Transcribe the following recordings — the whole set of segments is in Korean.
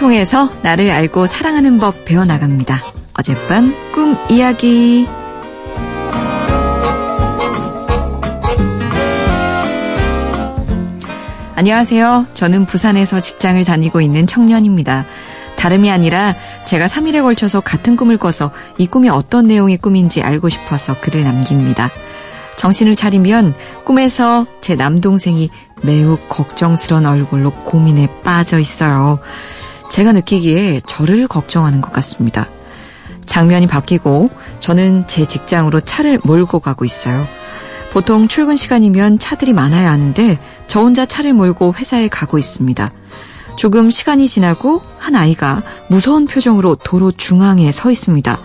통해서 나를 알고 사랑하는 법 배워나갑니다. 어젯밤 꿈 이야기. 안녕하세요. 저는 부산에서 직장을 다니고 있는 청년입니다. 다름이 아니라 제가 3일에 걸쳐서 같은 꿈을 꿔서 이 꿈이 어떤 내용의 꿈인지 알고 싶어서 글을 남깁니다. 정신을 차리면 꿈에서 제 남동생이 매우 걱정스러운 얼굴로 고민에 빠져 있어요. 제가 느끼기에 저를 걱정하는 것 같습니다. 장면이 바뀌고 저는 제 직장으로 차를 몰고 가고 있어요. 보통 출근 시간이면 차들이 많아야 하는데 저 혼자 차를 몰고 회사에 가고 있습니다. 조금 시간이 지나고 한 아이가 무서운 표정으로 도로 중앙에 서 있습니다.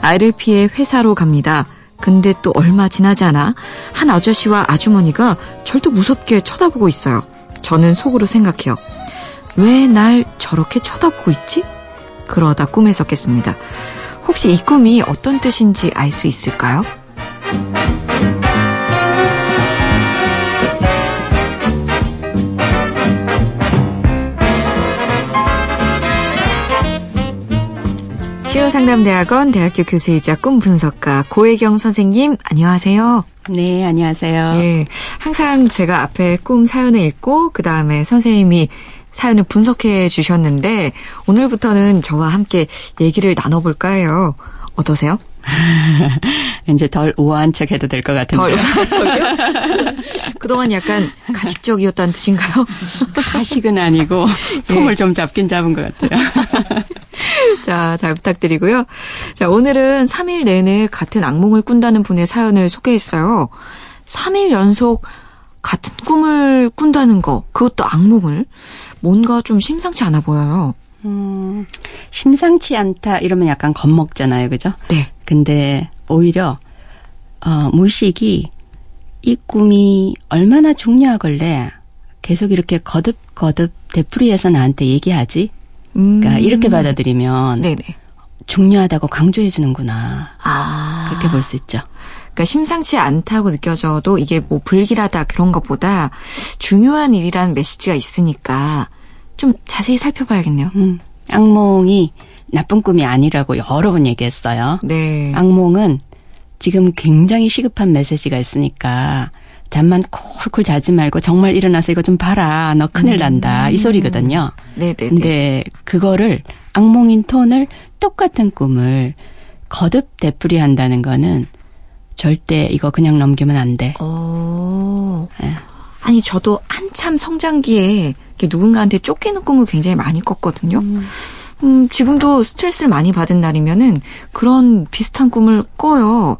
아이를 피해 회사로 갑니다. 근데 또 얼마 지나지 않아 한 아저씨와 아주머니가 절 또 무섭게 쳐다보고 있어요. 저는 속으로 생각해요. 왜 날 저렇게 쳐다보고 있지? 그러다 꿈에서 깼습니다. 혹시 이 꿈이 어떤 뜻인지 알 수 있을까요? 치유상담대학원 대학교 교수이자 꿈 분석가 고혜경 선생님, 안녕하세요. 네, 안녕하세요. 예, 항상 제가 앞에 꿈 사연을 읽고 그 다음에 선생님이 사연을 분석해 주셨는데 오늘부터는 저와 함께 얘기를 나눠볼까 해요. 어떠세요? 이제 덜 우아한 척 해도 될 것 같은데요. 덜 우아한 척이요? 그동안 약간 가식적이었다는 뜻인가요? 가식은 아니고 폼을 좀 잡긴 잡은 것 같아요. 자, 잘 부탁드리고요. 자, 오늘은 3일 내내 같은 악몽을 꾼다는 분의 사연을 소개했어요. 3일 연속 같은 꿈을 꾼다는 거, 그것도 악몽을, 뭔가 좀 심상치 않아 보여요. 심상치 않다 이러면 약간 겁먹잖아요, 그죠? 네. 근데 오히려 무의식이 이 꿈이 얼마나 중요하길래 계속 이렇게 거듭 되풀이해서 나한테 얘기하지? 그러니까 이렇게 받아들이면 네네. 중요하다고 강조해 주는구나. 그렇게 볼 수 있죠. 그러니까 심상치 않다고 느껴져도 이게 뭐 불길하다 그런 것보다 중요한 일이라는 메시지가 있으니까 좀 자세히 살펴봐야겠네요. 악몽이 나쁜 꿈이 아니라고 여러 번 얘기했어요. 네. 악몽은 지금 굉장히 시급한 메시지가 있으니까 잠만 콜콜 자지 말고 정말 일어나서 이거 좀 봐라. 너 큰일 난다. 이 소리거든요. 네네네. 근데 그거를 악몽인 톤을 똑같은 꿈을 거듭 되풀이한다는 거는 절대 이거 그냥 넘기면 안 돼. 네. 아니 저도 한참 성장기에 누군가한테 쫓기는 꿈을 굉장히 많이 꿨거든요. 지금도 스트레스를 많이 받은 날이면은 그런 비슷한 꿈을 꿔요.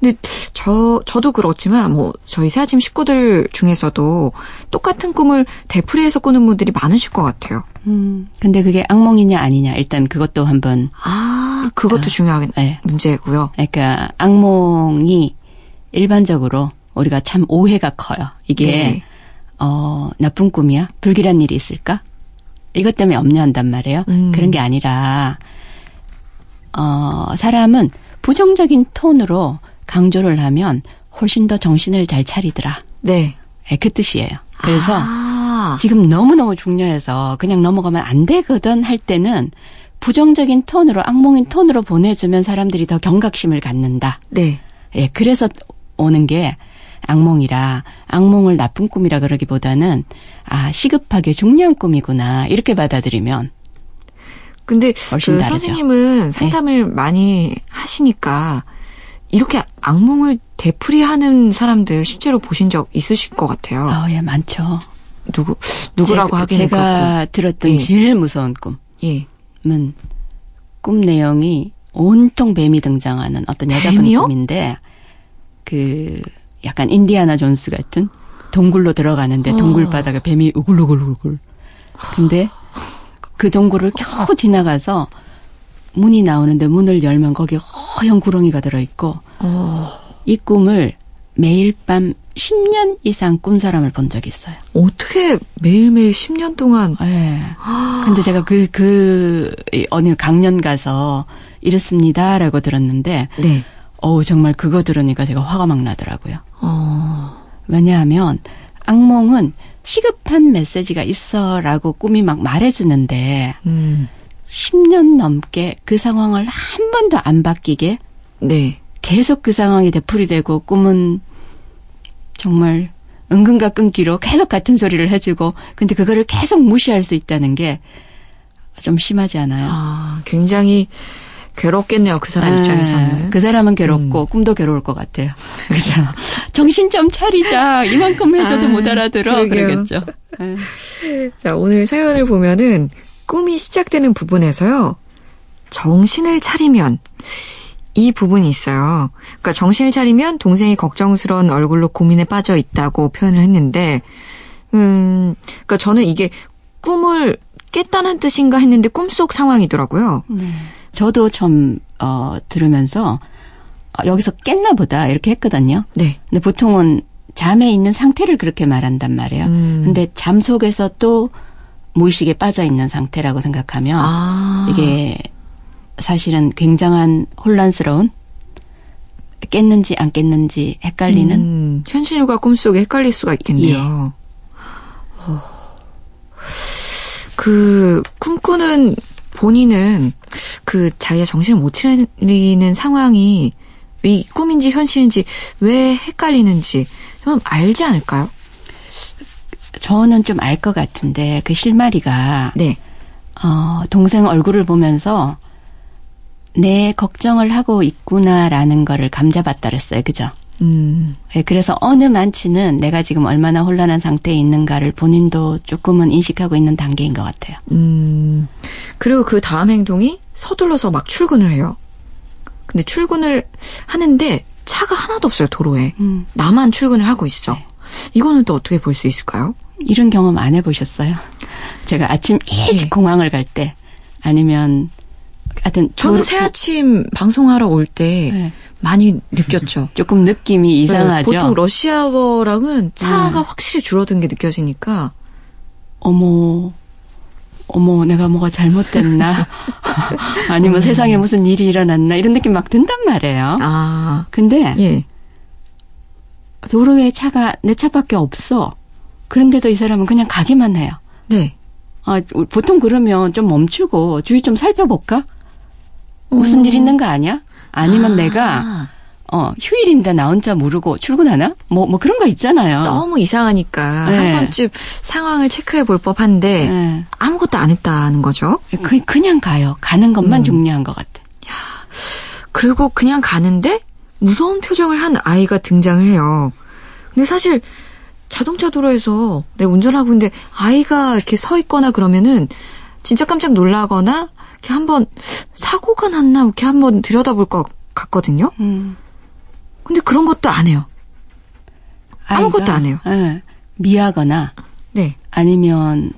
근데 저도 그렇지만 뭐 저희 새아침 식구들 중에서도 똑같은 꿈을 되풀이해서 꾸는 분들이 많으실 것 같아요. 근데 그게 악몽이냐 아니냐 일단 그것도 한번 그것도 중요한 문제고요. 그러니까 악몽이 일반적으로 우리가 참 오해가 커요. 이게 네. 나쁜 꿈이야? 불길한 일이 있을까? 이것 때문에 염려한단 말이에요. 그런 게 아니라 사람은 부정적인 톤으로 강조를 하면 훨씬 더 정신을 잘 차리더라. 네. 네, 그 뜻이에요. 그래서 지금 너무너무 중요해서 그냥 넘어가면 안 되거든 할 때는 부정적인 톤으로 악몽인 톤으로 보내주면 사람들이 더 경각심을 갖는다. 네. 예, 네, 그래서 오는 게 악몽이라 악몽을 나쁜 꿈이라 그러기보다는 시급하게 중요한 꿈이구나 이렇게 받아들이면. 근데 그 선생님은 상담을 네. 많이 하시니까 이렇게 악몽을 되풀이하는 사람들 실제로 보신 적 있으실 것 같아요. 예, 많죠. 누구라고 하기는 그렇고. 제가 들었던 제일 무서운 꿈은 꿈 내용이 온통 뱀이 등장하는 어떤 여자분 뱀이요? 꿈인데 그 약간 인디아나 존스 같은 동굴로 들어가는데 동굴 바닥에 뱀이 우글우글우글. 근데 그 동굴을 겨우 지나가서 문이 나오는데 문을 열면 거기에 허연 구렁이가 들어있고 이 꿈을 매일 밤 10년 이상 꾼 사람을 본 적이 있어요. 어떻게 매일매일 10년 동안. 네. 근데 제가 그 어느 강연 가서 이렇습니다라고 들었는데 네. 정말 그거 들으니까 제가 화가 막 나더라고요. 왜냐하면 악몽은 시급한 메시지가 있어라고 꿈이 막 말해주는데 10년 넘게 그 상황을 한 번도 안 바뀌게 네. 계속 그 상황이 되풀이되고 꿈은 정말 은근과 끈기로 계속 같은 소리를 해주고 근데 그거를 계속 무시할 수 있다는 게 좀 심하지 않아요? 아, 굉장히 괴롭겠네요. 그 사람 입장에서는. 그 사람은 괴롭고 꿈도 괴로울 것 같아요. 그렇죠. 정신 좀 차리자. 이만큼 해줘도 못 알아들어. 그러게요. 그러겠죠. 자, 오늘 사연을 보면은 꿈이 시작되는 부분에서요. 정신을 차리면 이 부분이 있어요. 그러니까 정신을 차리면 동생이 걱정스러운 얼굴로 고민에 빠져 있다고 표현을 했는데 그러니까 저는 이게 꿈을 깼다는 뜻인가 했는데 꿈속 상황이더라고요. 네. 저도 좀 들으면서 여기서 깼나 보다 이렇게 했거든요. 네. 근데 보통은 잠에 있는 상태를 그렇게 말한단 말이에요. 근데 잠 속에서 또 무의식에 빠져 있는 상태라고 생각하면 이게 사실은 굉장한 혼란스러운 깼는지 안 깼는지 헷갈리는 현실과 꿈속에 헷갈릴 수가 있겠네요. 예. 그 꿈꾸는 본인은 그 자기가 정신을 못 차리는 상황이 이 꿈인지 현실인지 왜 헷갈리는지 좀 알지 않을까요? 저는 좀 알 것 같은데 그 실마리가 네. 동생 얼굴을 보면서 내 걱정을 하고 있구나라는 거를 감잡았다 그랬어요. 그죠? 네, 그래서 어느 만치는 내가 지금 얼마나 혼란한 상태에 있는가를 본인도 조금은 인식하고 있는 단계인 것 같아요. 그리고 그 다음 행동이 서둘러서 막 출근을 해요. 근데 출근을 하는데 차가 하나도 없어요. 도로에. 나만 출근을 하고 있어. 네. 이거는 또 어떻게 볼 수 있을까요? 이런 경험 안 해보셨어요? 제가 아침 일찍 공항을 갈 때 아니면 하여튼 저는 새아침 방송하러 올 때 네. 많이 느꼈죠. 조금 느낌이 이상하죠. 네, 보통 러시아워랑은 차가 확실히 줄어든 게 느껴지니까 어머 내가 뭐가 잘못됐나 아니면 세상에 무슨 일이 일어났나 이런 느낌 막 든단 말이에요. 근데 예. 도로에 차가 내 차밖에 없어. 그런데도 이 사람은 그냥 가기만 해요. 네. 보통 그러면 좀 멈추고 주위 좀 살펴볼까? 무슨 일 있는 거 아니야? 아니면 내가 휴일인데 나 혼자 모르고 출근하나? 뭐 그런 거 있잖아요. 너무 이상하니까 네. 한 번쯤 상황을 체크해 볼 법한데 네. 아무것도 안 했다는 거죠. 그냥 가요. 가는 것만 중요한 것 같아. 야, 그리고 그냥 가는데 무서운 표정을 한 아이가 등장을 해요. 근데 사실 자동차 도로에서 내가 운전하고 있는데 아이가 이렇게 서 있거나 그러면은 진짜 깜짝 놀라거나 이렇게 한번 사고가 났나 이렇게 한번 들여다볼 것 같거든요. 근데 그런 것도 안 해요. 아무것도 안 해요. 네, 미하거나 네. 아니면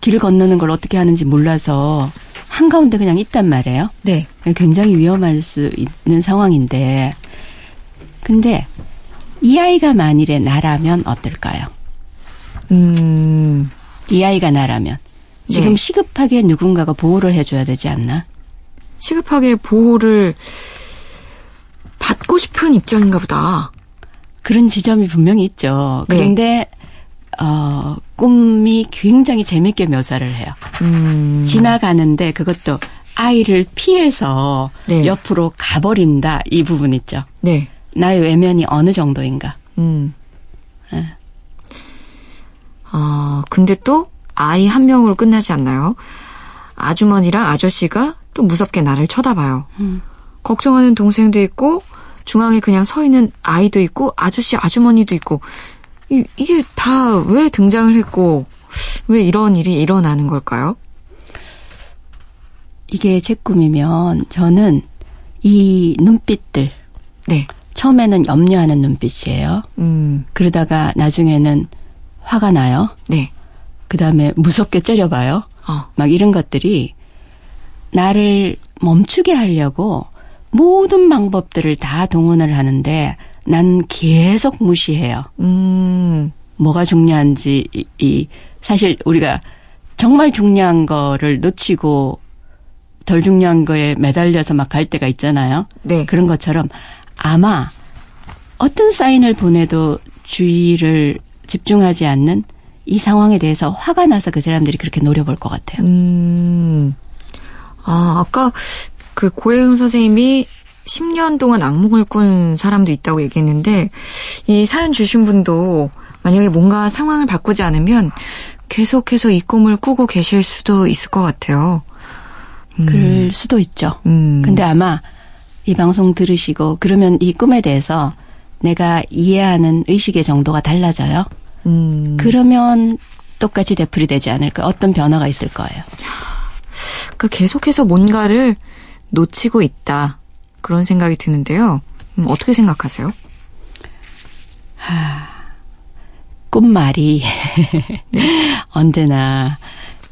길 건너는 걸 어떻게 하는지 몰라서 한가운데 그냥 있단 말이에요. 네. 굉장히 위험할 수 있는 상황인데 근데 이 아이가 만일에 나라면 어떨까요? 이 아이가 나라면. 지금 네. 시급하게 누군가가 보호를 해줘야 되지 않나? 시급하게 보호를 받고 싶은 입장인가 보다. 그런 지점이 분명히 있죠. 그런데 네. 꿈이 굉장히 재밌게 묘사를 해요. 지나가는데 그것도 아이를 피해서 네. 옆으로 가버린다. 이 부분 있죠. 네. 나의 외면이 어느 정도인가. 네. 근데 또 아이 한 명으로 끝나지 않나요? 아주머니랑 아저씨가 또 무섭게 나를 쳐다봐요. 걱정하는 동생도 있고 중앙에 그냥 서 있는 아이도 있고 아저씨 아주머니도 있고 이게 다 왜 등장을 했고 왜 이런 일이 일어나는 걸까요? 이게 제 꿈이면 저는 이 눈빛들 네. 처음에는 염려하는 눈빛이에요. 그러다가 나중에는 화가 나요. 네. 그다음에 무섭게 째려봐요. 막 이런 것들이 나를 멈추게 하려고 모든 방법들을 다 동원을 하는데 난 계속 무시해요. 뭐가 중요한지 사실 우리가 정말 중요한 거를 놓치고 덜 중요한 거에 매달려서 막 갈 때가 있잖아요. 네. 그런 것처럼 아마 어떤 사인을 보내도 주의를 집중하지 않는 이 상황에 대해서 화가 나서 그 사람들이 그렇게 노려볼 것 같아요. 아, 아까 그 고혜경 선생님이 10년 동안 악몽을 꾼 사람도 있다고 얘기했는데 이 사연 주신 분도 만약에 뭔가 상황을 바꾸지 않으면 계속해서 이 꿈을 꾸고 계실 수도 있을 것 같아요. 그럴 수도 있죠. 근데 아마 이 방송 들으시고 그러면 이 꿈에 대해서 내가 이해하는 의식의 정도가 달라져요. 그러면 똑같이 되풀이 되지 않을 거예요. 어떤 변화가 있을 거예요. 그러니까 계속해서 뭔가를 놓치고 있다. 그런 생각이 드는데요. 어떻게 생각하세요? 꽃말이 언제나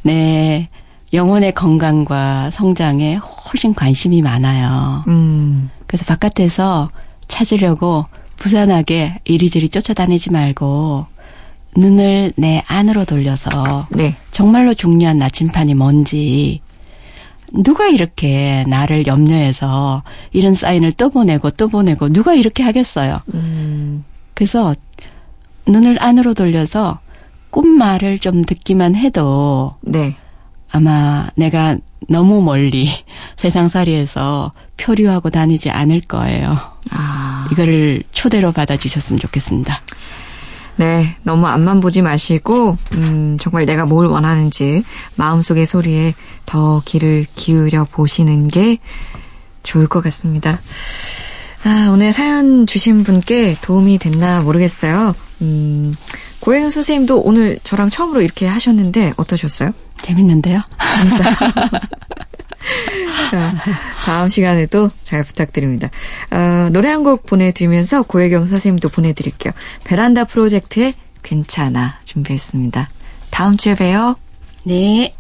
내 영혼의 건강과 성장에 훨씬 관심이 많아요. 그래서 바깥에서 찾으려고 부산하게 이리저리 쫓아다니지 말고 눈을 내 안으로 돌려서 정말로 중요한 나침판이 뭔지, 누가 이렇게 나를 염려해서 이런 사인을 또 보내고 또 보내고 누가 이렇게 하겠어요. 그래서 눈을 안으로 돌려서 꽃말을 좀 듣기만 해도 아마 내가 너무 멀리 세상살이에서 표류하고 다니지 않을 거예요. 아. 이거를 초대로 받아주셨으면 좋겠습니다. 네, 너무 앞만 보지 마시고 정말 내가 뭘 원하는지 마음속의 소리에 더 귀를 기울여 보시는 게 좋을 것 같습니다. 아, 오늘 사연 주신 분께 도움이 됐나 모르겠어요. 고혜경 선생님도 오늘 저랑 처음으로 이렇게 하셨는데 어떠셨어요? 재밌는데요? 다음 시간에도 잘 부탁드립니다. 노래 한 곡 보내드리면서 고혜경 선생님도 보내드릴게요. 베란다 프로젝트의 괜찮아 준비했습니다. 다음 주에 봬요. 네.